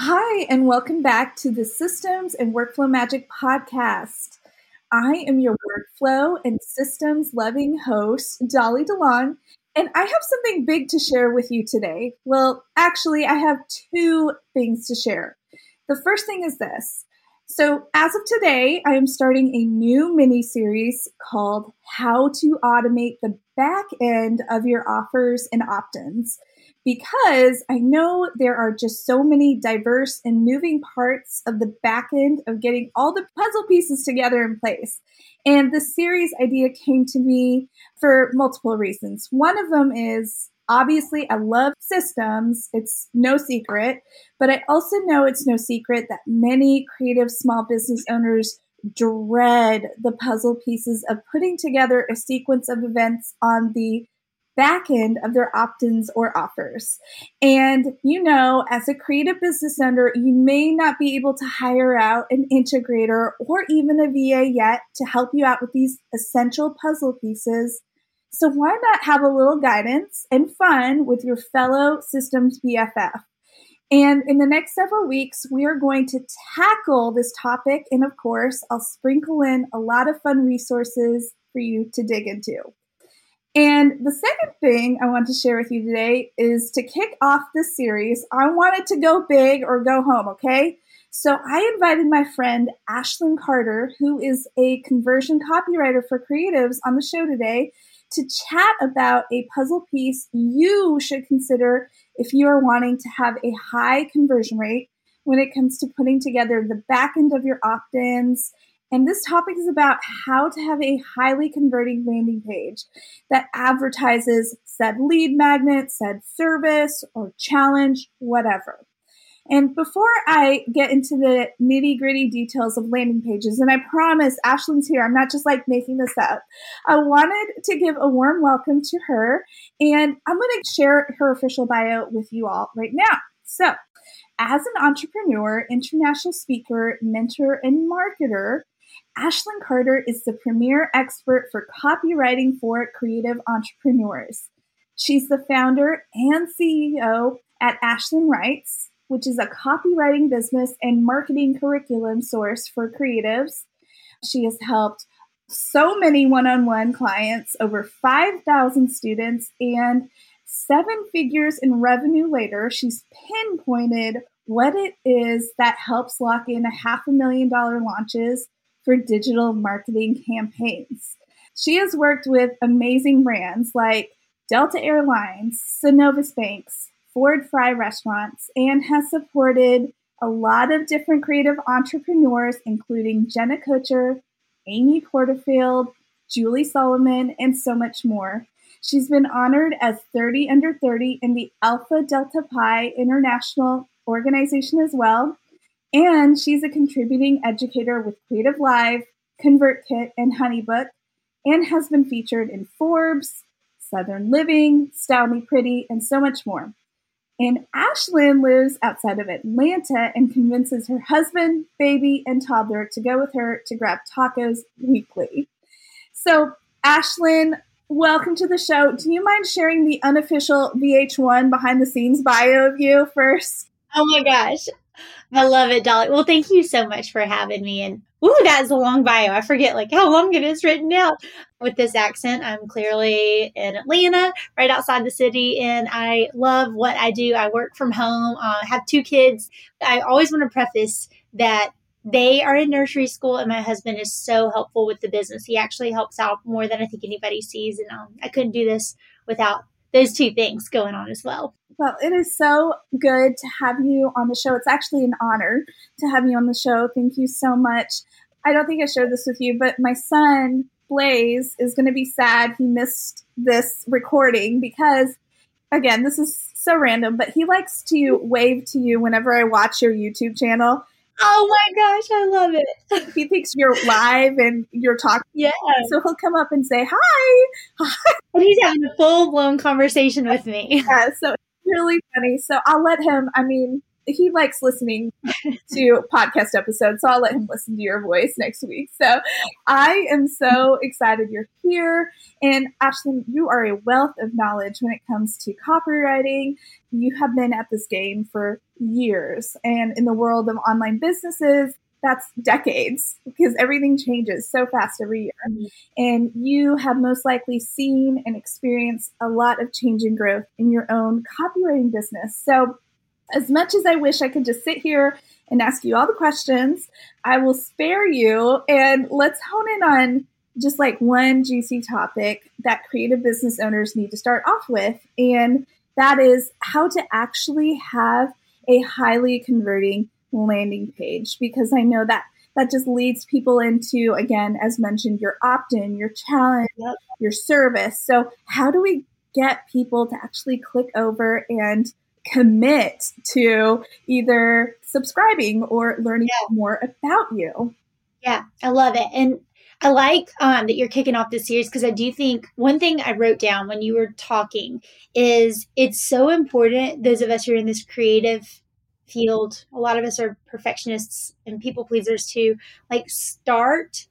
Hi, and welcome back to the Systems and Workflow Magic Podcast. I am your workflow and systems-loving host, Dolly DeLong, and I have something big to share with you today. Well, actually, I have two things to share. The first thing is this. So as of today, I am starting a new mini-series called How to Automate the Back End of Your Offers and Opt-ins, because I know there are just so many diverse and moving parts of the back end of getting all the puzzle pieces together in place. And the series idea came to me for multiple reasons. One of them is, obviously, I love systems. It's no secret. But I also know it's no secret that many creative small business owners dread the puzzle pieces of putting together a sequence of events on the back end of their opt-ins or offers. And you know, as a creative business owner, you may not be able to hire out an integrator or even a VA yet to help you out with these essential puzzle pieces. So why not have a little guidance and fun with your fellow systems BFF? And in the next several weeks, we are going to tackle this topic. And of course, I'll sprinkle in a lot of fun resources for you to dig into. And the second thing I want to share with you today is, to kick off this series, I wanted to go big or go home, okay? So I invited my friend Ashlyn Carter, who is a conversion copywriter for creatives, on the show today to chat about a puzzle piece you should consider if you are wanting to have a high conversion rate when it comes to putting together the back end of your opt-ins. And this topic is about how to have a highly converting landing page that advertises said lead magnet, said service or challenge, whatever. And before I get into the nitty-gritty details of landing pages, and I promise Ashlyn's here, I'm not just like making this up, I wanted to give a warm welcome to her, and I'm going to share her official bio with you all right now. So, as an entrepreneur, international speaker, mentor, and marketer, Ashlyn Carter is the premier expert for copywriting for creative entrepreneurs. She's the founder and CEO at Ashlyn Writes, which is a copywriting business and marketing curriculum source for creatives. She has helped so many one-on-one clients, over 5,000 students, and 7 figures in revenue later, she's pinpointed what it is that helps lock in a $500,000 launches for digital marketing campaigns. She has worked with amazing brands like Delta Airlines, Synovus Banks, Ford Fry Restaurants, and has supported a lot of different creative entrepreneurs, including Jenna Kutcher, Amy Porterfield, Julie Solomon, and so much more. She's been honored as 30 Under 30 in the Alpha Delta Pi International organization as well. And she's a contributing educator with Creative Live, ConvertKit, and HoneyBook, and has been featured in Forbes, Southern Living, Style Me Pretty, and so much more. And Ashlyn lives outside of Atlanta and convinces her husband, baby, and toddler to go with her to grab tacos weekly. So, Ashlyn, welcome to the show. Do you mind sharing the unofficial VH1 behind the scenes bio of you first? Oh my gosh. I love it, Dolly. Well, thank you so much for having me. And ooh, that's a long bio. I forget like how long it is written out. With this accent, I'm clearly in Atlanta, right outside the city, and I love what I do. I work from home. I have 2 kids. I always want to preface that they are in nursery school, and my husband is so helpful with the business. He actually helps out more than I think anybody sees, and I couldn't do this without those 2 things going on as well. Well, it is so good to have you on the show. It's actually an honor to have you on the show. Thank you so much. I don't think I shared this with you, but my son, Blaze, is going to be sad he missed this recording because again, this is so random, but he likes to wave to you whenever I watch your YouTube channel. Oh my gosh, I love it. He thinks you're live and you're talking. Yeah. So he'll come up and say, hi. And he's having a full-blown conversation with me. Yeah, so it's really funny. So I'll let him, I mean, he likes listening to podcast episodes, so I'll let him listen to your voice next week. So I am so excited you're here. And Ashlyn, you are a wealth of knowledge when it comes to copywriting. You have been at this game for years. And in the world of online businesses, that's decades, because everything changes so fast every year. Mm-hmm. And you have most likely seen and experienced a lot of change and growth in your own copywriting business. So as much as I wish I could just sit here and ask you all the questions, I will spare you, and let's hone in on just like one juicy topic that creative business owners need to start off with, and that is how to actually have a highly converting landing page, because I know that just leads people into, again, as mentioned, your opt-in, your challenge, your service. So how do we get people to actually click over and commit to either subscribing or learning more about you? Yeah, I love it. And I like that you're kicking off this series, because I do think one thing I wrote down when you were talking is it's so important. Those of us who are in this creative field, a lot of us are perfectionists and people pleasers too, like start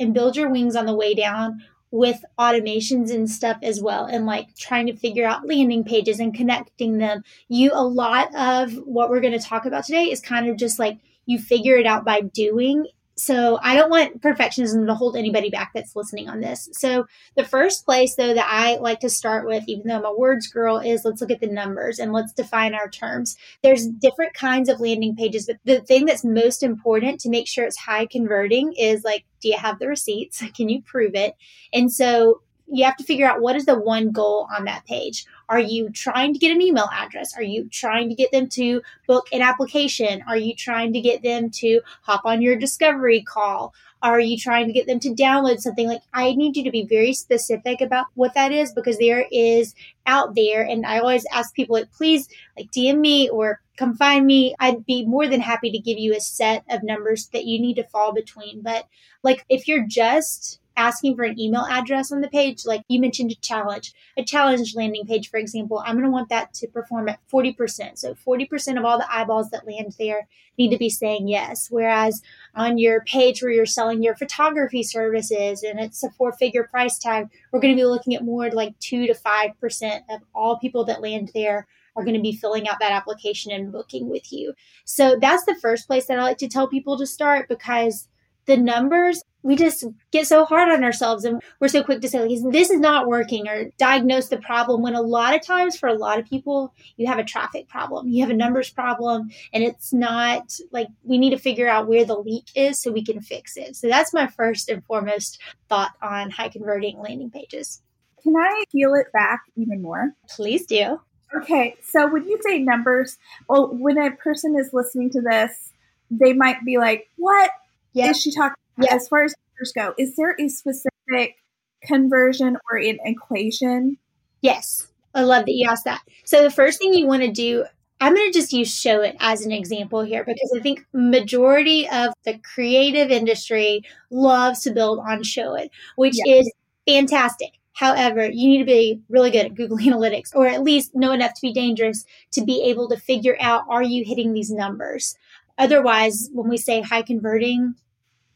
and build your wings on the way down with automations and stuff as well. And like trying to figure out landing pages and connecting them. A lot of what we're going to talk about today is kind of just like you figure it out by doing. So I don't want perfectionism to hold anybody back that's listening on this. So the first place though that I like to start with, even though I'm a words girl, is let's look at the numbers and let's define our terms. There's different kinds of landing pages, but the thing that's most important to make sure it's high converting is like, do you have the receipts? Can you prove it? And so you have to figure out what is the one goal on that page. Are you trying to get an email address? Are you trying to get them to book an application? Are you trying to get them to hop on your discovery call? Are you trying to get them to download something? Like, I need you to be very specific about what that is, because there is out there. And I always ask people, like, please, like, DM me or come find me. I'd be more than happy to give you a set of numbers that you need to fall between. But like, if you're just asking for an email address on the page, like you mentioned a challenge landing page, for example, I'm going to want that to perform at 40%. So 40% of all the eyeballs that land there need to be saying yes. Whereas on your page where you're selling your photography services and it's a 4-figure price tag, we're going to be looking at more like 2 to 5% of all people that land there are going to be filling out that application and booking with you. So that's the first place that I like to tell people to start, because the numbers, we just get so hard on ourselves and we're so quick to say, like, this is not working, or diagnose the problem, when a lot of times for a lot of people, you have a traffic problem, you have a numbers problem, and it's not like we need to figure out where the leak is so we can fix it. So that's my first and foremost thought on high converting landing pages. Can I peel it back even more? Please do. Okay. So when you say numbers, well, when a person is listening to this, they might be like, what? Yep. Is she talking about? Yep. As far as numbers go, is there a specific conversion or an equation? Yes. I love that you asked that. So the first thing you want to do, I'm going to just use Show It as an example here, because I think majority of the creative industry loves to build on Show It, which is fantastic. However, you need to be really good at Google Analytics, or at least know enough to be dangerous, to be able to figure out, are you hitting these numbers? Otherwise, when we say high converting,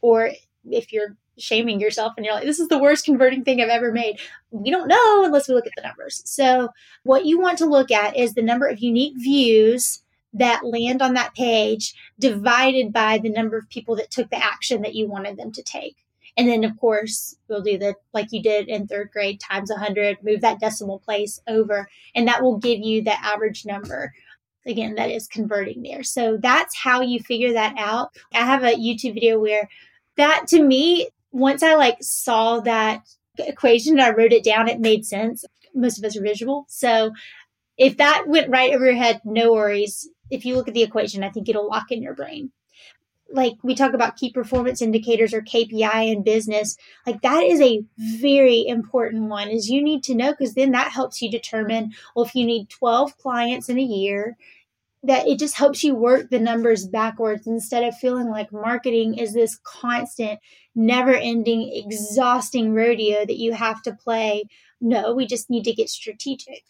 or if you're shaming yourself and you're like, this is the worst converting thing I've ever made, we don't know unless we look at the numbers. So what you want to look at is the number of unique views that land on that page divided by the number of people that took the action that you wanted them to take. And then, of course, we'll do the, like you did in third grade, times 100, move that decimal place over, and that will give you the average number. Again, that is converting there. So that's how you figure that out. I have a YouTube video where that, to me, once I like saw that equation and I wrote it down, it made sense. Most of us are visual. So if that went right over your head, no worries. If you look at the equation, I think it'll lock in your brain. like we talk about key performance indicators or KPI in business, like that is a very important one is you need to know, because then that helps you determine, well, if you need 12 clients in a year, that it just helps you work the numbers backwards instead of feeling like marketing is this constant, never-ending, exhausting rodeo that you have to play. No, we just need to get strategic.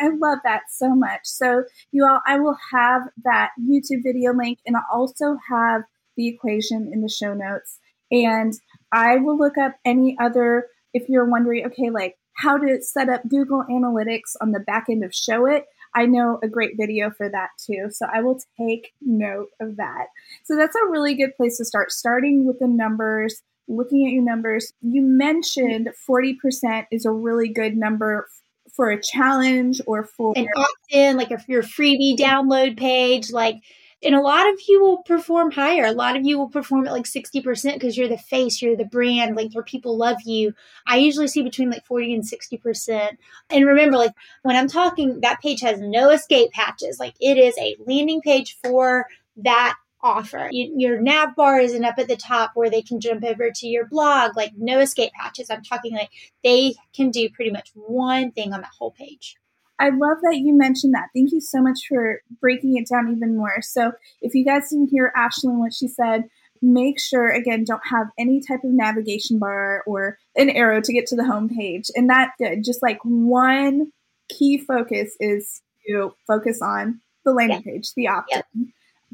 I love that so much. So you all, I will have that YouTube video link, and I'll also have the equation in the show notes. And I will look up any other, if you're wondering, okay, like how to set up Google Analytics on the back end of Show It. I know a great video for that too. So I will take note of that. So that's a really good place to start, starting with the numbers, looking at your numbers. You mentioned 40% is a really good number for a challenge or for an opt-in, like if your freebie download page, like, and a lot of you will perform higher. A lot of you will perform at like 60% because you're the face, you're the brand, like your people love you. I usually see between like 40 and 60%. And remember, like when I'm talking, that page has no escape hatches. Like it is a landing page for that offer. Your nav bar isn't up at the top where they can jump over to your blog, like no escape hatches. I'm talking like they can do pretty much one thing on that whole page. I love that you mentioned that. Thank you so much for breaking it down even more. So if you guys didn't hear Ashlyn, what she said, make sure, again, don't have any type of navigation bar or an arrow to get to the homepage. And that just like one key focus is to focus on the landing page, the opt-in. Yeah.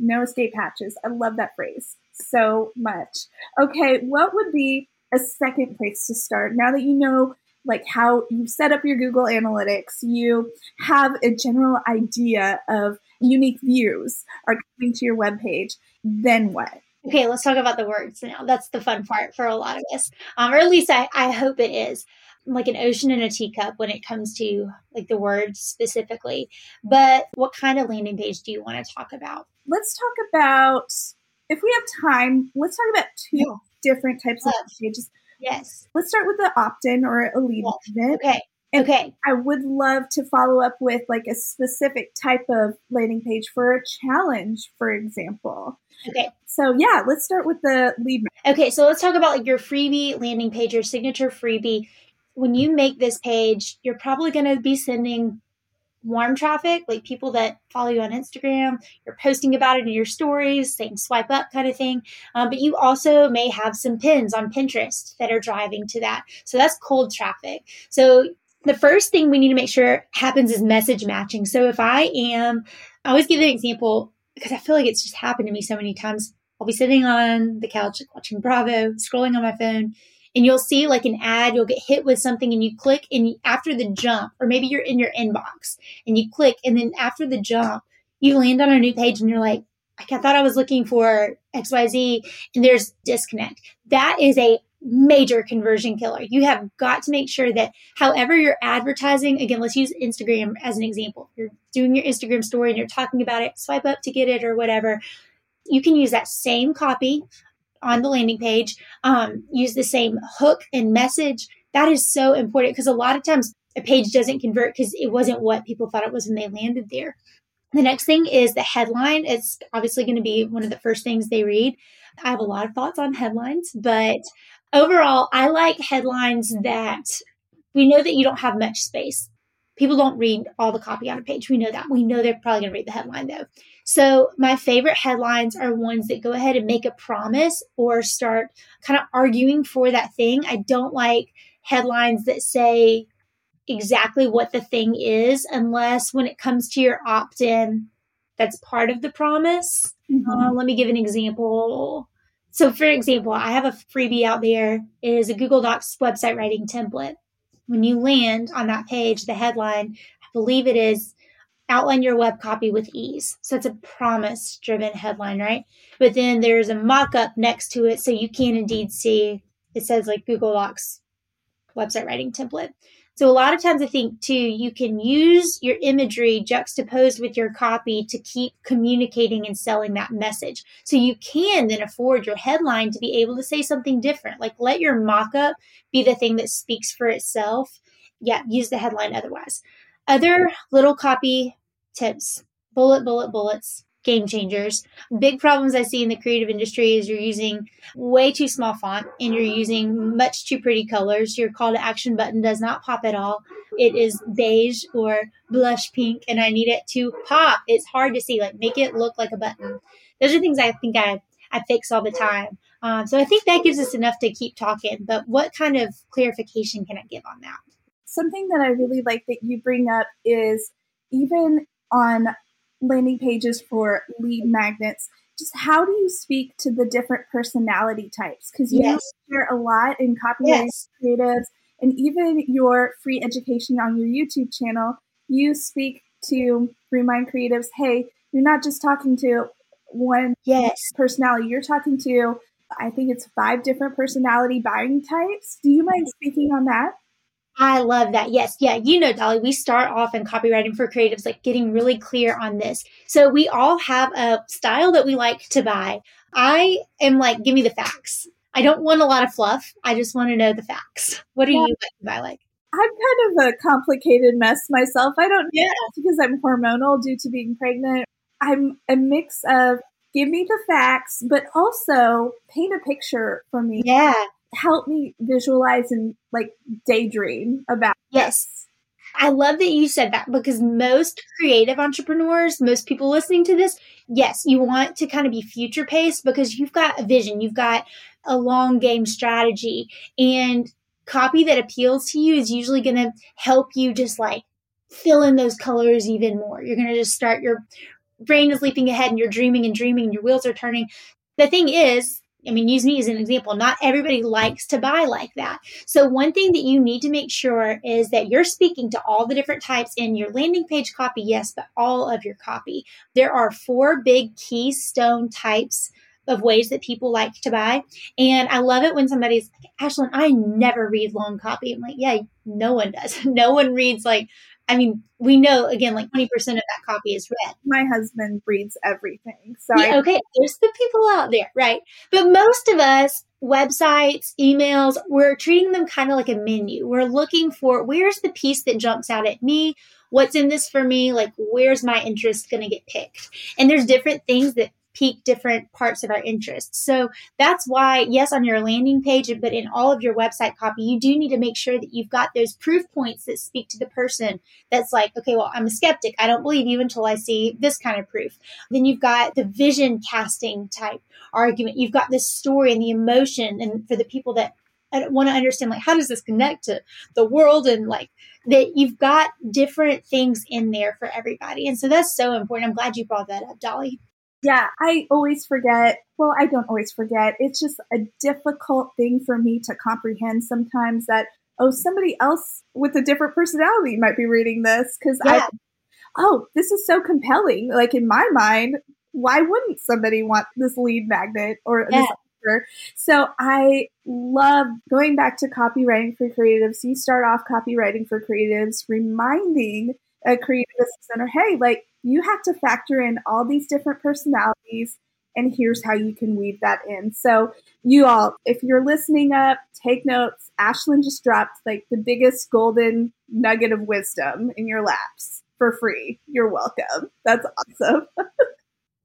No escape hatches. I love that phrase so much. Okay, what would be a second place to start? Now that you know like how you set up your Google Analytics, you have a general idea of unique views are coming to your webpage, then what? Okay, let's talk about the words now. That's the fun part for a lot of us, or at least I hope it is. Like an ocean in a teacup when it comes to like the words specifically. But what kind of landing page do you want to talk about? Let's talk about, if we have time, let's talk about two different types of pages. Yes. Let's start with the opt-in or a lead magnet. Okay. And okay. I would love to follow up with like a specific type of landing page for a challenge, for example. Okay. So yeah, let's start with the lead magnet. Okay. So let's talk about like your freebie landing page, your signature freebie. When you make this page, you're probably going to be sending warm traffic, like people that follow you on Instagram, you're posting about it in your stories, saying swipe up kind of thing. But you also may have some pins on Pinterest that are driving to that. So that's cold traffic. So the first thing we need to make sure happens is message matching. So if I always give an example because I feel like it's just happened to me so many times. I'll be sitting on the couch watching Bravo, scrolling on my phone. And you'll see like an ad, you'll get hit with something and you click, and after the jump, or maybe you're in your inbox and you click, and then after the jump, you land on a new page and you're like, I thought I was looking for XYZ, and there's disconnect. That is a major conversion killer. You have got to make sure that however you're advertising, again, let's use Instagram as an example. You're doing your Instagram story and you're talking about it, swipe up to get it or whatever. You can use that same copy on the landing page, use the same hook and message. That is so important because a lot of times a page doesn't convert because it wasn't what people thought it was when they landed there. The next thing is the headline. It's obviously going to be one of the first things they read. I have a lot of thoughts on headlines, but overall, I like headlines that we know that you don't have much space. People don't read all the copy on a page. We know that. We know they're probably going to read the headline, though. So my favorite headlines are ones that go ahead and make a promise or start kind of arguing for that thing. I don't like headlines that say exactly what the thing is, unless when it comes to your opt-in, that's part of the promise. Mm-hmm. Let me give an example. So for example, I have a freebie out there. It is a Google Docs website writing template. When you land on that page, the headline, I believe it is, outline your web copy with ease. So it's a promise-driven headline, right? But then there's a mock-up next to it, so you can indeed see it says like Google Docs website writing template. So a lot of times I think, too, you can use your imagery juxtaposed with your copy to keep communicating and selling that message. So you can then afford your headline to be able to say something different. Like let your mock-up be the thing that speaks for itself. Yeah, use the headline otherwise. Other little copy tips, bullets. game changers. Big problems I see in the creative industry is you're using way too small font and you're using much too pretty colors. Your call to action button does not pop at all. It is beige or blush pink, and I need it to pop. It's hard to see, like make it look like a button. Those are things I think I fix all the time. So I think that gives us enough to keep talking, but what kind of clarification can I give on that? Something that I really like that you bring up is even on landing pages for lead magnets, just how do you speak to the different personality types? Because you hear a lot in copywriting, creatives, and even your free education on your YouTube channel, you speak to remind creatives, hey, you're not just talking to one personality, you're talking to, I think it's 5 different personality buying types. Do you mind speaking on that? I love that. Yes. Yeah. You know, Dolly, we start off in Copywriting for Creatives, like getting really clear on this. So we all have a style that we like to buy. I am like, give me the facts. I don't want a lot of fluff. I just want to know the facts. What do you like to buy like? I'm kind of a complicated mess myself. I don't know because I'm hormonal due to being pregnant. I'm a mix of give me the facts, but also paint a picture for me. Yeah. Help me visualize and like daydream about this. I love that you said that because most creative entrepreneurs, most people listening to this, you want to kind of be future paced because you've got a vision, you've got a long game strategy, and copy that appeals to you is usually going to help you just like fill in those colors even more. You're going to just start, your brain is leaping ahead and you're dreaming and dreaming and your wheels are turning. The thing is, I mean, use me as an example. Not everybody likes to buy like that. So one thing that you need to make sure is that you're speaking to all the different types in your landing page copy, yes, but all of your copy. There are 4 big keystone types of ways that people like to buy. And I love it when somebody's like, Ashlyn, I never read long copy. I'm like, yeah, no one does. No one reads like, I mean, we know, again, like 20% of that copy is read. My husband reads everything. So okay, there's the people out there, right? But most of us, websites, emails, we're treating them kind of like a menu. We're looking for, where's the piece that jumps out at me? What's in this for me? Like, where's my interest going to get picked? And there's different things that pique different parts of our interest. So that's why, yes, on your landing page, but in all of your website copy, you do need to make sure that you've got those proof points that speak to the person that's like, okay, well, I'm a skeptic. I don't believe you until I see this kind of proof. Then you've got the vision casting type argument. You've got the story and the emotion. And for the people that want to understand, like, how does this connect to the world? And like that, you've got different things in there for everybody. And so that's so important. I'm glad you brought that up, Dolly. Yeah, I always forget. Well, I don't always forget. It's just a difficult thing for me to comprehend sometimes that, oh, somebody else with a different personality might be reading this because this is so compelling. Like in my mind, why wouldn't somebody want this lead magnet or this offer? So I love going back to Copywriting for Creatives. You start off Copywriting for Creatives reminding a creative business owner, hey, like, you have to factor in all these different personalities, and here's how you can weave that in. So you all, if you're listening up, take notes. Ashlyn just dropped like the biggest golden nugget of wisdom in your laps for free. You're welcome. That's awesome.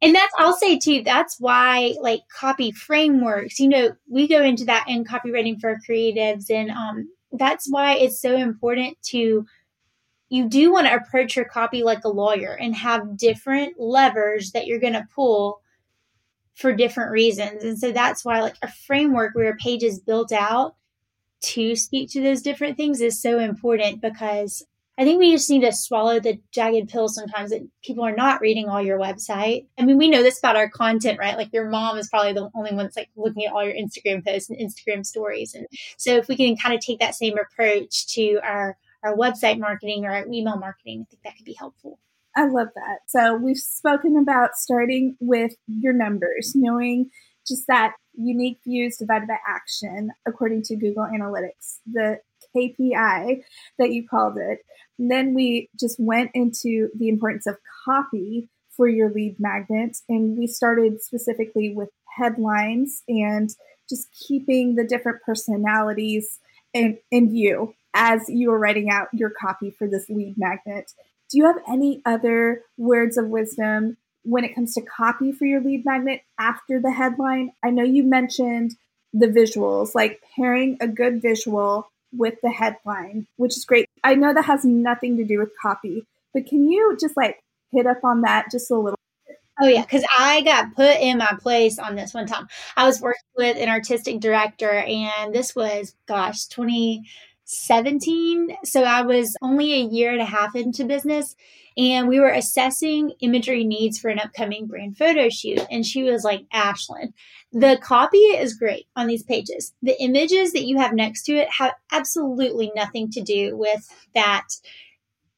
And that's, I'll say too, that's why like copy frameworks, you know, we go into that in Copywriting for Creatives. And that's why it's so important to, you do want to approach your copy like a lawyer and have different levers that you're going to pull for different reasons. And so that's why like a framework where a page is built out to speak to those different things is so important, because I think we just need to swallow the jagged pill sometimes that people are not reading all your website. I mean, we know this about our content, right? Like your mom is probably the only one that's like looking at all your Instagram posts and Instagram stories. And so if we can kind of take that same approach to our website marketing or our email marketing, I think that could be helpful. I love that. So we've spoken about starting with your numbers, knowing just that unique views divided by action, according to Google Analytics, the KPI that you called it. And then we just went into the importance of copy for your lead magnet. And we started specifically with headlines and just keeping the different personalities in view as you are writing out your copy for this lead magnet. Do you have any other words of wisdom when it comes to copy for your lead magnet after the headline, I know you mentioned the visuals, like pairing a good visual with the headline, which is great. I know that has nothing to do with copy, but can you just like hit up on that just a little? Oh, yeah, because I got put in my place on this one time. I was working with an artistic director, and this was, 2017. So I was only a year and a half into business, and we were assessing imagery needs for an upcoming brand photo shoot. And she was like, Ashlyn, the copy is great on these pages. The images that you have next to it have absolutely nothing to do with that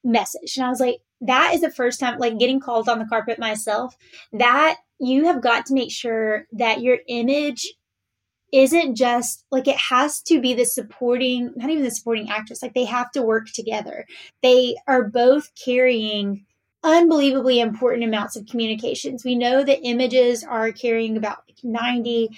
message. And I was like, that is the first time, like getting called on the carpet myself, that you have got to make sure that your image isn't just like, it has to be the supporting, not even the supporting actress. Like they have to work together. They are both carrying unbelievably important amounts of communications. We know that images are carrying about 94%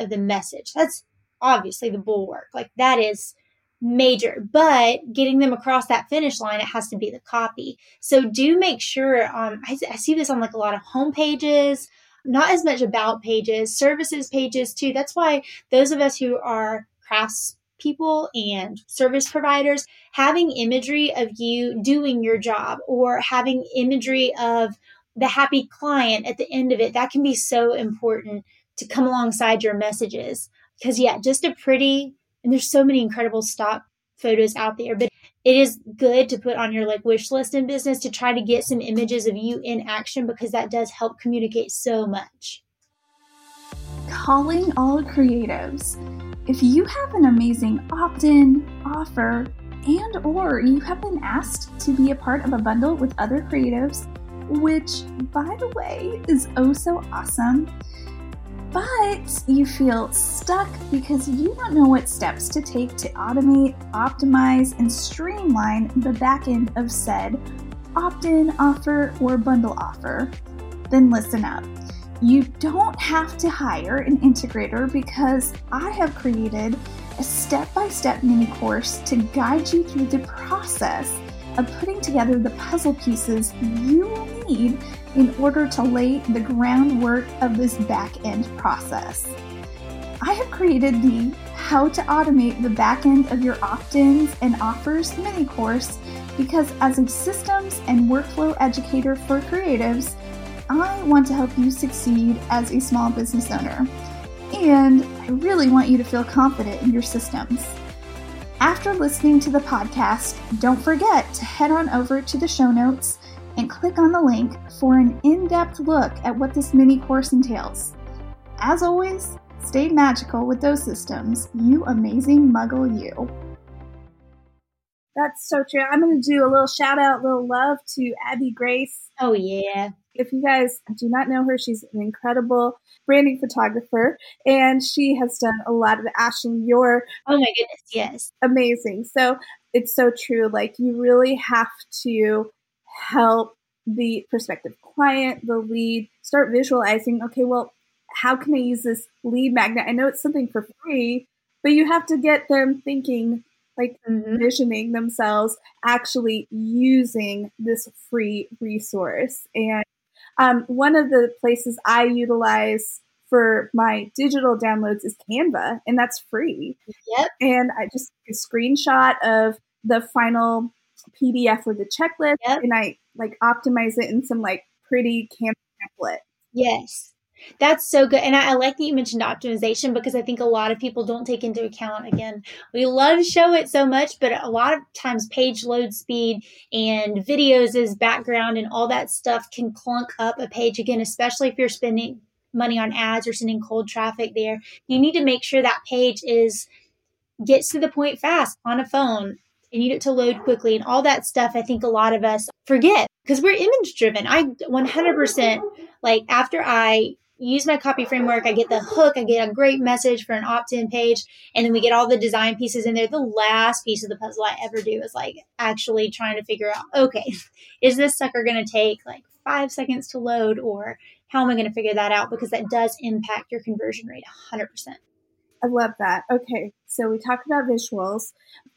of the message. That's obviously the bulwark. Like that is major, but getting them across that finish line, it has to be the copy. So do make sure, I see this on like a lot of home pages, not as much about pages, services pages too. That's why those of us who are crafts people and service providers, having imagery of you doing your job or having imagery of the happy client at the end of it, that can be so important to come alongside your messages. Because yeah, just a pretty, and there's so many incredible stock photos out there, but it is good to put on your like wish list in business to try to get some images of you in action, because that does help communicate so much. Calling all creatives. If you have an amazing opt-in, offer, and or you have been asked to be a part of a bundle with other creatives, which by the way is oh so awesome, but you feel stuck because you don't know what steps to take to automate, optimize, and streamline the back end of said opt-in offer or bundle offer, then listen up. You don't have to hire an integrator because I have created a step-by-step mini course to guide you through the process of putting together the puzzle pieces you will need in order to lay the groundwork of this back-end process. I have created the How to Automate the Back-End of Your Opt-ins and Offers mini course because as a systems and workflow educator for creatives, I want to help you succeed as a small business owner. And I really want you to feel confident in your systems. After listening to the podcast, don't forget to head on over to the show notes and click on the link for an in-depth look at what this mini course entails. As always, stay magical with those systems, you amazing muggle you. That's so true. I'm going to do a little shout out, little love to Abby Grace. Oh yeah. If you guys do not know her, she's an incredible branding photographer, and she has done a lot of the Ashlyn, your oh my goodness, yes, amazing. So it's so true. Like you really have to help the prospective client, the lead, start visualizing, okay, well, how can I use this lead magnet? I know it's something for free, but you have to get them thinking, like envisioning themselves actually using this free resource. And one of the places I utilize for my digital downloads is Canva, and that's free. Yep. And I just take a screenshot of the final PDF or the checklist, yep, and I like optimize it in some like pretty Canva template. Yes. That's so good. And I like that you mentioned optimization because I think a lot of people don't take into account, again, we love Show It so much, but a lot of times page load speed and videos as background and all that stuff can clunk up a page, again, especially if you're spending money on ads or sending cold traffic there. You need to make sure that page gets to the point fast on a phone. You need it to load quickly and all that stuff. I think a lot of us forget because we're image driven. I 100%, like after I use my copy framework, I get the hook, I get a great message for an opt-in page, and then we get all the design pieces in there. The last piece of the puzzle I ever do is like actually trying to figure out, okay, is this sucker going to take like 5 seconds to load, or how am I going to figure that out? Because that does impact your conversion rate 100%. I love that. Okay. So we talked about visuals.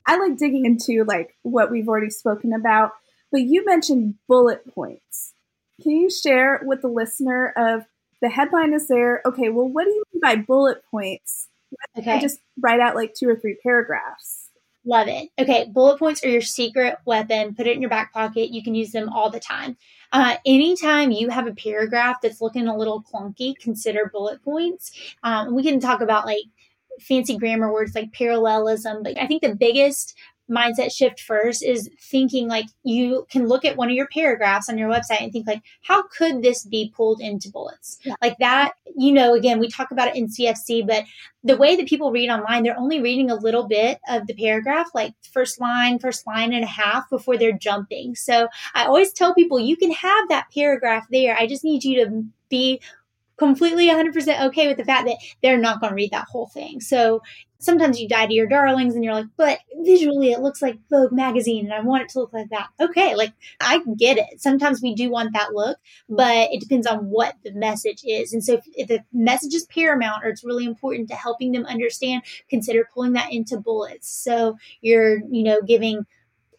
I like digging into like what we've already spoken about, but you mentioned bullet points. Can you share with the listener of the headline is there? Okay, well, what do you mean by bullet points? Okay. I just write out like 2 or 3 paragraphs. Love it. Okay. Bullet points are your secret weapon. Put it in your back pocket. You can use them all the time. Anytime you have a paragraph that's looking a little clunky, consider bullet points. We can talk about like fancy grammar words like parallelism, but I think the biggest mindset shift first is thinking like you can look at one of your paragraphs on your website and think like, how could this be pulled into bullets? Yeah. Like that, you know, again, we talk about it in CFC, but the way that people read online, they're only reading a little bit of the paragraph, like first line and a half before they're jumping. So I always tell people you can have that paragraph there. I just need you to be completely 100% okay with the fact that they're not going to read that whole thing. So sometimes you die to your darlings and you're like, but visually it looks like Vogue magazine and I want it to look like that. Okay, like I get it. Sometimes we do want that look, but it depends on what the message is. And so if the message is paramount or it's really important to helping them understand, consider pulling that into bullets. So you're, you know, giving,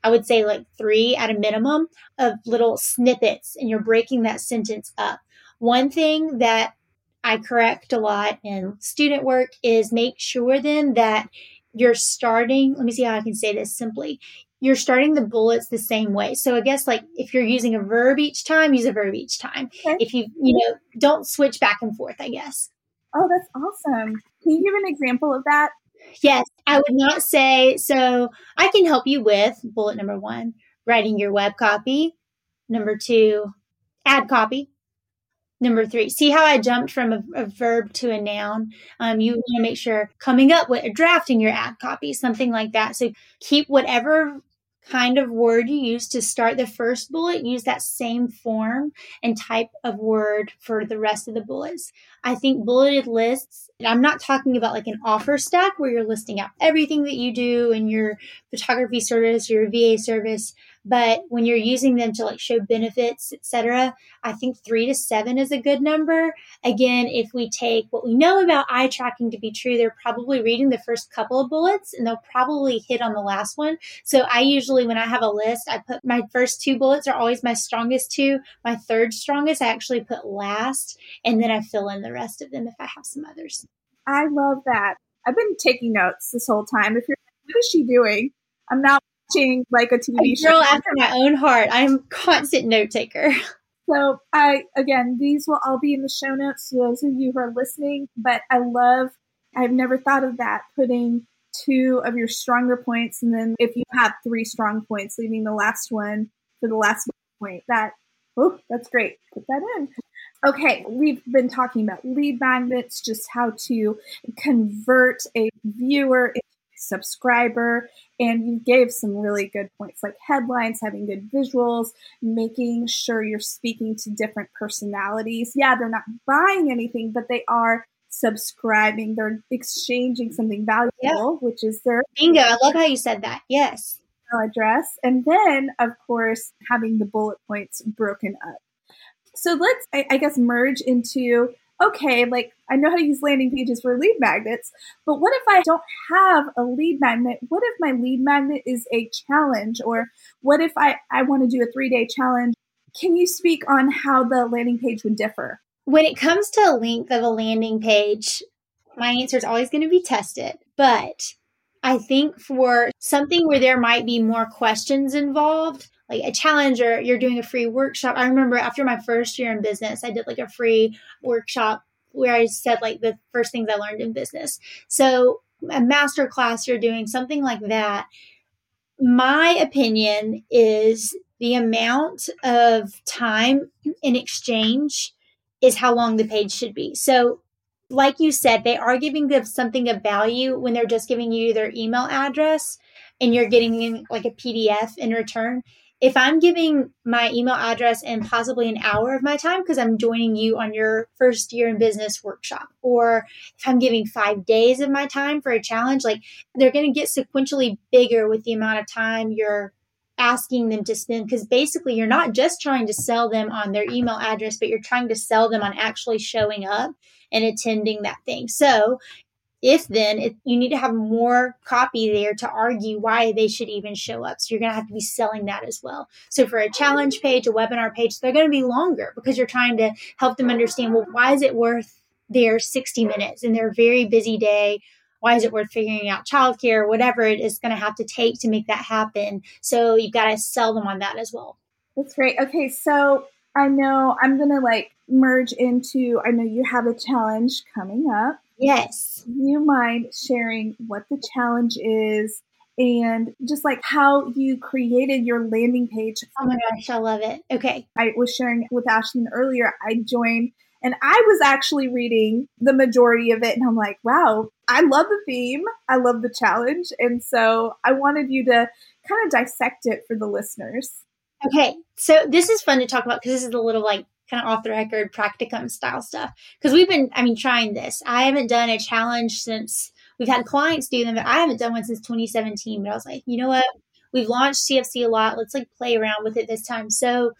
I would say like 3 at a minimum of little snippets and you're breaking that sentence up. One thing that I correct a lot in student work is make sure then that you're starting, let me see how I can say this simply. You're starting the bullets the same way. So I guess like if you're using a verb each time, use a verb each time. Okay. If you know, don't switch back and forth, I guess. Oh, that's awesome. Can you give an example of that? Yes, I would not say, so I can help you with bullet number 1, writing your web copy. Number 2, ad copy. Number 3, see how I jumped from a verb to a noun? You want to make sure coming up with drafting your ad copy, something like that. So keep whatever kind of word you use to start the first bullet, use that same form and type of word for the rest of the bullets. I think bulleted lists, and I'm not talking about like an offer stack where you're listing out everything that you do in your photography service, your VA service. But when you're using them to like show benefits, et cetera, I think 3 to 7 is a good number. Again, if we take what we know about eye tracking to be true, they're probably reading the first couple of bullets and they'll probably hit on the last one. So I usually, when I have a list, I put my first 2 bullets are always my strongest 2. My third strongest, I actually put last, and then I fill in the rest of them if I have some others. I love that. I've been taking notes this whole time. If you're like, what is she doing? I'm not like a TV show. Girl after my own heart. I'm a constant note taker. So again, these will all be in the show notes to those of you who are listening, but I've never thought of that, putting 2 of your stronger points. And then if you have 3 strong points, leaving the last one for the last point. That's great. Put that in. Okay. We've been talking about lead magnets, just how to convert a viewer into subscriber, and you gave some really good points like headlines, having good visuals, making sure you're speaking to different personalities. Yeah, they're not buying anything, but they are subscribing. They're exchanging something valuable, which is their bingo. I love how you said that. Yes. Address. And then, of course, having the bullet points broken up. So let's, I guess, merge into okay, like I know how to use landing pages for lead magnets, but what if I don't have a lead magnet? What if my lead magnet is a challenge? Or what if I want to do a 3-day challenge? Can you speak on how the landing page would differ? When it comes to a length of a landing page, my answer is always going to be tested. But I think for something where there might be more questions involved, like a challenge or you're doing a free workshop. I remember after my first year in business, I did like a free workshop where I said like the first things I learned in business. So a masterclass, you're doing something like that. My opinion is the amount of time in exchange is how long the page should be. So like you said, they are giving them something of value when they're just giving you their email address and you're getting like a PDF in return. If I'm giving my email address and possibly an hour of my time because I'm joining you on your first year in business workshop, or if I'm giving 5 days of my time for a challenge, like they're going to get sequentially bigger with the amount of time you're asking them to spend, because basically you're not just trying to sell them on their email address, but you're trying to sell them on actually showing up and attending that thing. So If then, you need to have more copy there to argue why they should even show up. So you're going to have to be selling that as well. So for a challenge page, a webinar page, they're going to be longer because you're trying to help them understand, well, why is it worth their 60 minutes in their very busy day? Why is it worth figuring out childcare, whatever it is going to have to take to make that happen? So you've got to sell them on that as well. That's great. Okay. So I know I'm going to merge into, I know you have a challenge coming up. Yes. Do you mind sharing what the challenge is and just how you created your landing page? Oh my gosh, I love it. Okay. I was sharing with Ashlyn earlier, I joined and I was actually reading the majority of it. And I'm like, wow, I love the theme. I love the challenge. And so I wanted you to kind of dissect it for the listeners. Okay. So this is fun to talk about because this is a little kind of off the record practicum style stuff. Because we've been, trying this. I haven't done a challenge since we've had clients do them, but I haven't done one since 2017. But I was like, you know what? We've launched CFC a lot. Let's play around with it this time. So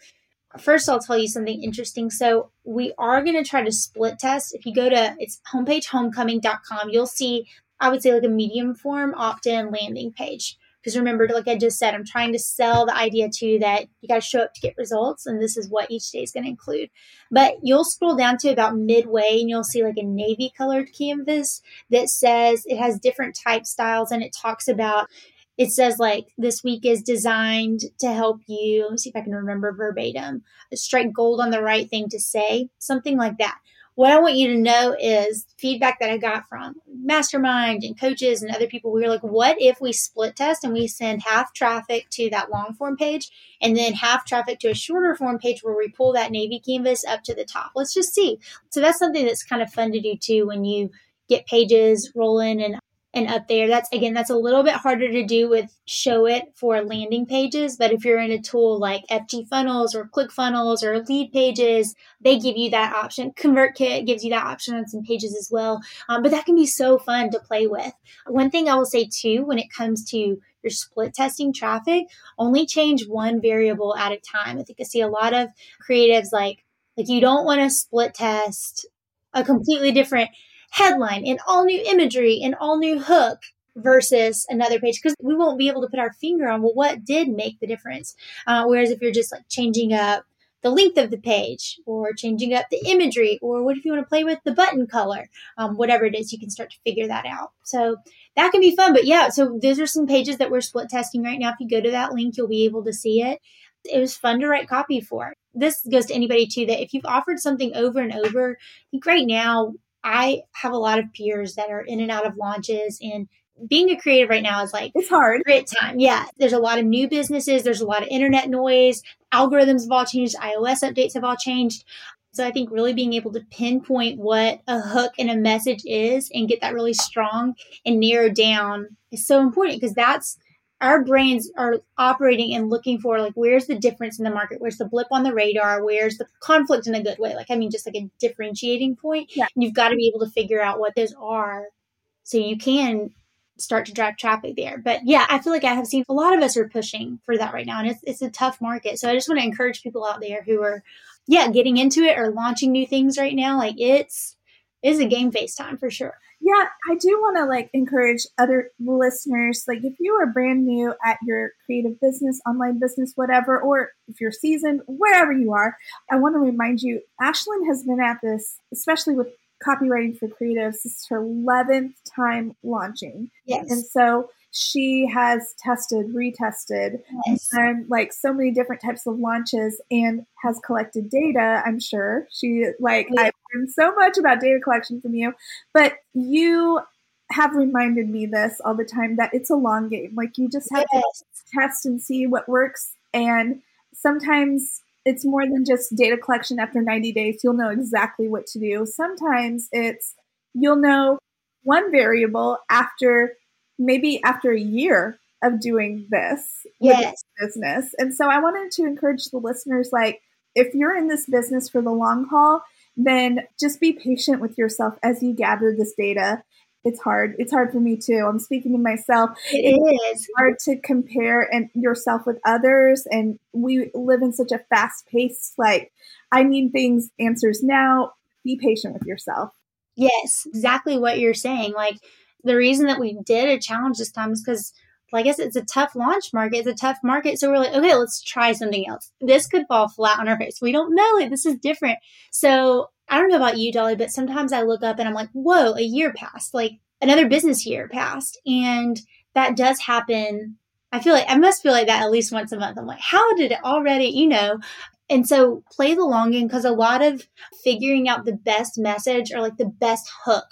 first, I'll tell you something interesting. So we are going to try to split test. If you go to it's homepagehomecoming.com, you'll see, I would say a medium form opt-in landing page. Because remember, I just said, I'm trying to sell the idea to you that you got to show up to get results. And this is what each day is going to include. But you'll scroll down to about midway and you'll see a navy colored canvas that says it has different type styles. And it talks about, it says this week is designed to help you. Let me see if I can remember verbatim. Strike gold on the right thing to say, something like that. What I want you to know is feedback that I got from mastermind and coaches and other people. We were what if we split test and we send half traffic to that long form page and then half traffic to a shorter form page where we pull that navy canvas up to the top? Let's just see. So that's something that's kind of fun to do too when you get pages rolling and up there. That's a little bit harder to do with Show It for landing pages. But if you're in a tool like FG Funnels or Click Funnels or Lead Pages, they give you that option. ConvertKit gives you that option on some pages as well. But that can be so fun to play with. One thing I will say too, when it comes to your split testing traffic, only change one variable at a time. I think I see a lot of creatives like you don't want to split test a completely different headline and all new imagery and all new hook versus another page, because we won't be able to put our finger on, well, what did make the difference? Whereas if you're just changing up the length of the page or changing up the imagery, or what if you want to play with the button color, whatever it is, you can start to figure that out. So that can be fun. But yeah, so those are some pages that we're split testing right now. If you go to that link, you'll be able to see it. It was fun to write copy for. This goes to anybody too, that if you've offered something over and over, I think right now, I have a lot of peers that are in and out of launches, and being a creative right now is it's hard. Grit time. Yeah. There's a lot of new businesses. There's a lot of internet noise. Algorithms have all changed. iOS updates have all changed. So I think really being able to pinpoint what a hook and a message is and get that really strong and narrow down is so important, because that's our brains are operating and looking for where's the difference in the market? Where's the blip on the radar? Where's the conflict in a good way? A differentiating point. Yeah. And you've got to be able to figure out what those are so you can start to drive traffic there. But yeah, I feel I have seen a lot of us are pushing for that right now. And it's a tough market. So I just want to encourage people out there who are, getting into it or launching new things right now. It's a game face time for sure. Yeah, I do want to encourage other listeners, if you are brand new at your creative business, online business, whatever, or if you're seasoned, wherever you are, I want to remind you, Ashlyn has been at this, especially with Copywriting for Creatives, this is her 11th time launching. Yes. And so she has tested, retested, yes, and so many different types of launches and has collected data, I'm sure. She, yeah. I've learned so much about data collection from you, but you have reminded me this all the time that it's a long game. You just have, yes, to test and see what works. And sometimes it's more than just data collection. After 90 days, you'll know exactly what to do. Sometimes you'll know one variable after a year of doing this, yes, with business. And so I wanted to encourage the listeners, if you're in this business for the long haul, then just be patient with yourself as you gather this data. It's hard. It's hard for me too. I'm speaking to myself. It's hard to compare yourself with others. And we live in such a fast pace. I need answers now. Be patient with yourself. Yes, exactly what you're saying. Like, the reason that we did a challenge this time is because, like I said, it's a tough launch market. It's a tough market. So we're like, okay, let's try something else. This could fall flat on our face. We don't know it. This is different. So I don't know about you, Dolly, but sometimes I look up and I'm like, whoa, a year passed, like another business year passed. And that does happen. I feel like I must feel like that at least once a month. I'm like, how did it already, you know? And so play the long game, because a lot of figuring out the best message or like the best hook,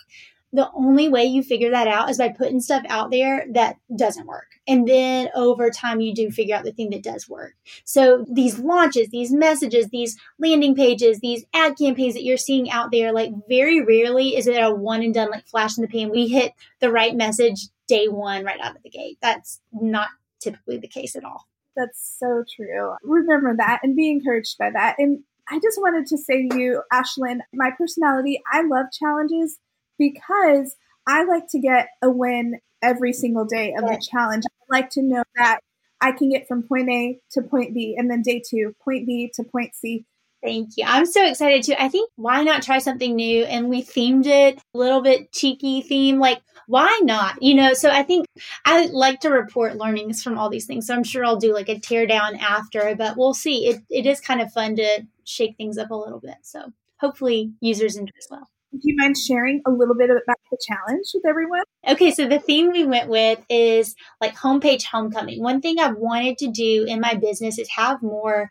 the only way you figure that out is by putting stuff out there that doesn't work. And then over time, you do figure out the thing that does work. So these launches, these messages, these landing pages, these ad campaigns that you're seeing out there, like very rarely is it a one and done, like flash in the pan. We hit the right message day one, right out of the gate. That's not typically the case at all. That's so true. Remember that and be encouraged by that. And I just wanted to say to you, Ashlyn, my personality, I love challenges, because I like to get a win every single day of the challenge. I like to know that I can get from point A to point B, and then day two, point B to point C. Thank you. I'm so excited too. I think, why not try something new? And we themed it a little bit cheeky theme. Like, why not? You know, so I think I like to report learnings from all these things. So I'm sure I'll do like a tear down after, but we'll see. It is kind of fun to shake things up a little bit. So hopefully users enjoy as well. Do you mind sharing a little bit about the challenge with everyone? Okay, so the theme we went with is like homepage homecoming. One thing I've wanted to do in my business is have more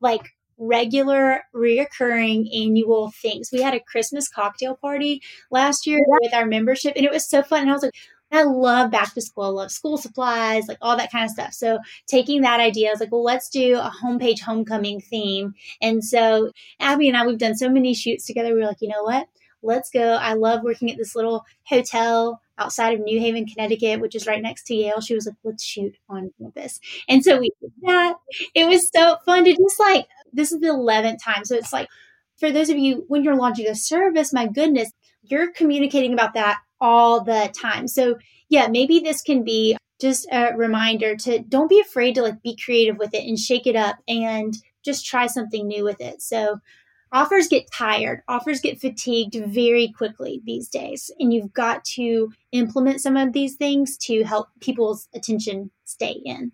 like regular, reoccurring annual things. We had a Christmas cocktail party last year with our membership, and it was so fun. And I was like, I love back to school, I love school supplies, like all that kind of stuff. So taking that idea, I was like, well, let's do a homepage homecoming theme. And so Abby and I, we've done so many shoots together. We were like, you know what? Let's go. I love working at this little hotel outside of New Haven, Connecticut, which is right next to Yale. She was like, let's shoot on campus. And so we did that. It was so fun to just like, this is the 11th time. So it's like, for those of you, when you're launching a service, my goodness, you're communicating about that all the time. So yeah, maybe this can be just a reminder to don't be afraid to like be creative with it and shake it up and just try something new with it. So offers get tired. Offers get fatigued very quickly these days. And you've got to implement some of these things to help people's attention stay in.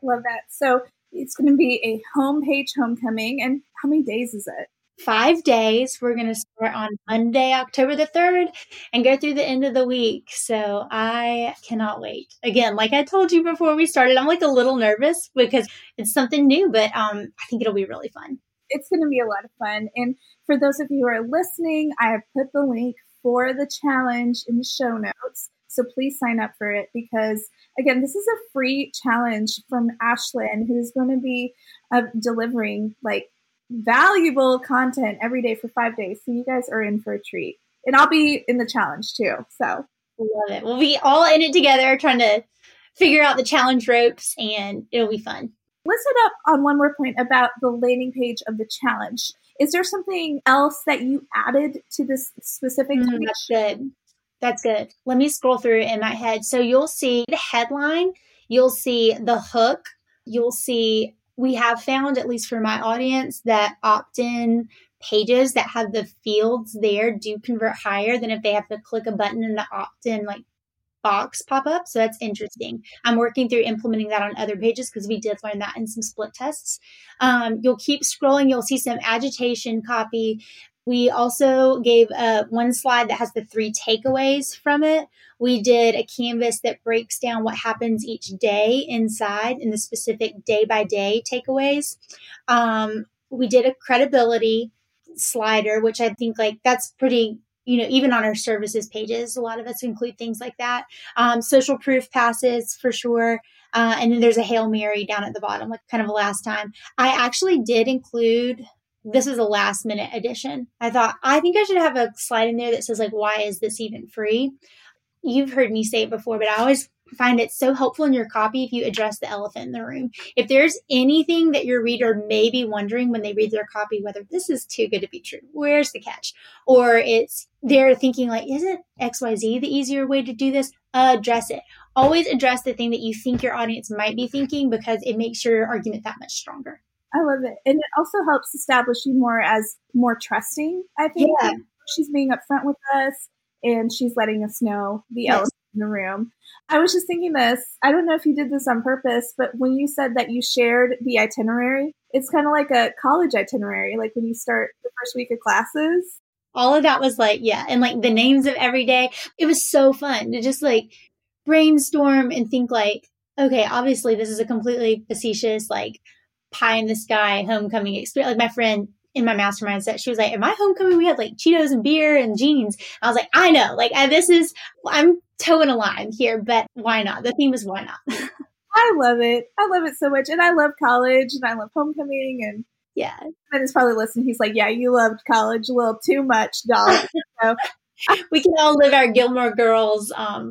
Love that. So it's going to be a homepage homecoming. And how many days is it? 5 days. We're going to start on Monday, October the 3rd, and go through the end of the week. So I cannot wait. Again, like I told you before we started, I'm like a little nervous because it's something new, but I think it'll be really fun. It's going to be a lot of fun. And for those of you who are listening, I have put the link for the challenge in the show notes. So please sign up for it because, again, this is a free challenge from Ashlyn, who's going to be delivering like valuable content every day for 5 days. So you guys are in for a treat. And I'll be in the challenge too. So love it. We'll be all in it together trying to figure out the challenge ropes, and it'll be fun. Let's hit up on one more point about the landing page of the challenge. Is there something else that you added to this specific page? That's good. Let me scroll through in my head. So you'll see the headline, you'll see the hook, you'll see, we have found, at least for my audience, that opt-in pages that have the fields there do convert higher than if they have to click a button in the opt-in like box pop up. So that's interesting. I'm working through implementing that on other pages because we did learn that in some split tests. You'll keep scrolling. You'll see some agitation copy. We also gave one slide that has the 3 takeaways from it. We did a canvas that breaks down what happens each day inside in the specific day by day takeaways. We did a credibility slider, which I think like that's pretty, you know, even on our services pages, a lot of us include things like that. Social proof passes for sure. And then there's a Hail Mary down at the bottom, like kind of a last time. I actually did include, this is a last minute addition. I think I should have a slide in there that says like, why is this even free? You've heard me say it before, but I always find it so helpful in your copy if you address the elephant in the room. If there's anything that your reader may be wondering when they read their copy, whether this is too good to be true, where's the catch? Or it's they're thinking like, isn't XYZ the easier way to do this? Address it. Always address the thing that you think your audience might be thinking because it makes your argument that much stronger. I love it. And it also helps establish you more as more trusting, I think. Yeah. she's being upfront with us and she's letting us know the elephant in the room. I was just thinking this, I don't know if you did this on purpose, but when you said that you shared the itinerary, it's kind of like a college itinerary, like when you start the first week of classes. All of that was like, yeah. And like the names of every day, it was so fun to just like brainstorm and think like, okay, obviously this is a completely facetious, like pie in the sky homecoming experience. Like my friend in my mastermind set, she was like, at my homecoming, we had like Cheetos and beer and jeans. I was like, I know, like this is, I'm toeing a line here, but why not? The theme is why not? I love it. I love it so much. And I love college and I love homecoming. And yeah, Ben is probably listening. He's like, yeah, you loved college a little too much, Dolly. So we can all live our Gilmore Girls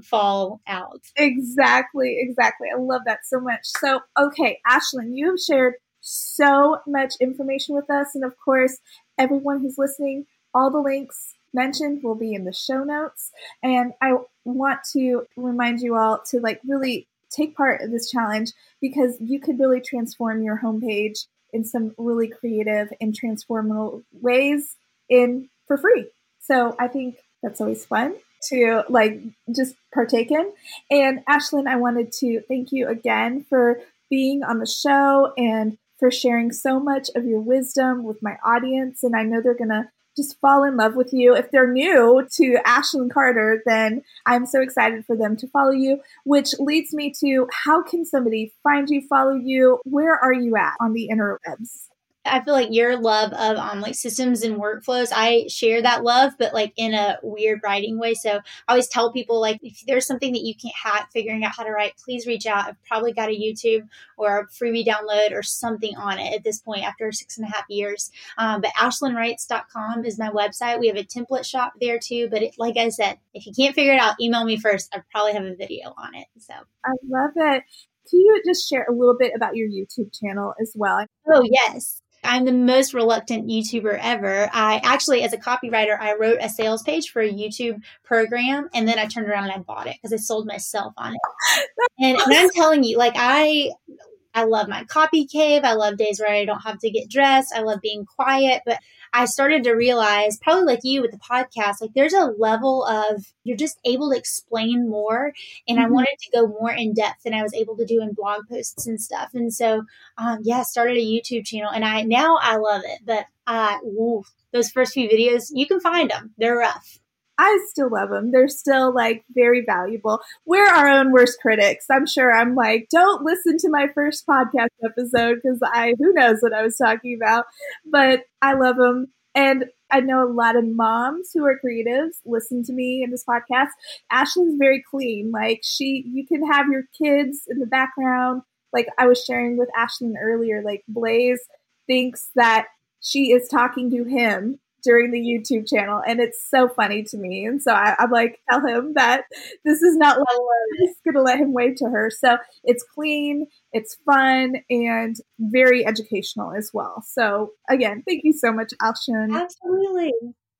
fall out. Exactly. Exactly. I love that so much. So, okay, Ashlyn, you have shared so much information with us. And of course, everyone who's listening, all the links mentioned will be in the show notes. And I want to remind you all to like really take part in this challenge because you could really transform your homepage in some really creative and transformative ways in for free. So I think that's always fun to like just partake in. And Ashlyn, I wanted to thank you again for being on the show and for sharing so much of your wisdom with my audience. And I know they're going to just fall in love with you. If they're new to Ashlyn Carter, then I'm so excited for them to follow you, which leads me to how can somebody find you, follow you? Where are you at on the interwebs? I feel like your love of like systems and workflows, I share that love, but like in a weird writing way. So I always tell people like, if there's something that you can't hack figuring out how to write, please reach out. I've probably got a YouTube or a freebie download or something on it at this point after 6.5 years. But ashlynwrites.com is my website. We have a template shop there too. But it, like I said, if you can't figure it out, email me first. I probably have a video on it. So I love it. Can you just share a little bit about your YouTube channel as well? Oh, yes. I'm the most reluctant YouTuber ever. I actually, as a copywriter, I wrote a sales page for a YouTube program, and then I turned around and I bought it because I sold myself on it. And I'm telling you, like I love my copy cave. I love days where I don't have to get dressed. I love being quiet. But I started to realize, probably like you with the podcast, like there's a level of you're just able to explain more. And I wanted to go more in depth than I was able to do in blog posts and stuff. And so, I started a YouTube channel and now I love it. But those first few videos, you can find them. They're rough. I still love them. They're still like very valuable. We're our own worst critics. I'm sure I'm like, don't listen to my first podcast episode because who knows what I was talking about, but I love them. And I know a lot of moms who are creatives listen to me in this podcast. Ashlyn's very clean. Like you can have your kids in the background. Like I was sharing with Ashlyn earlier, like Blaze thinks that she is talking to him during the YouTube channel. And it's so funny to me. And so I'm like, tell him that this is not love. I'm just going to let him wave to her. So it's clean, it's fun, and very educational as well. So again, thank you so much, Ashlyn. Absolutely.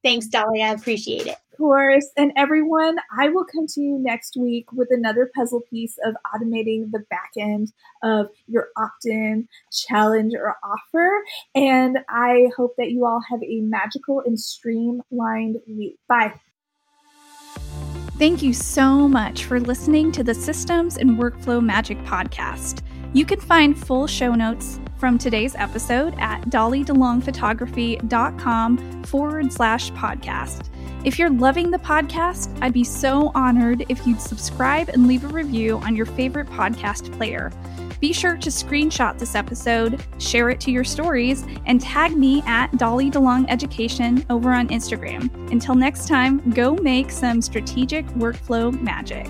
Thanks, Dolly. I appreciate it. Of course. And everyone, I will come to you next week with another puzzle piece of automating the back end of your opt-in challenge or offer. And I hope that you all have a magical and streamlined week. Bye. Thank you so much for listening to the Systems and Workflow Magic Podcast. You can find full show notes from today's episode at dollydelongphotography.com/podcast. If you're loving the podcast, I'd be so honored if you'd subscribe and leave a review on your favorite podcast player. Be sure to screenshot this episode, share it to your stories, and tag me at Dolly DeLong Education over on Instagram. Until next time, go make some strategic workflow magic.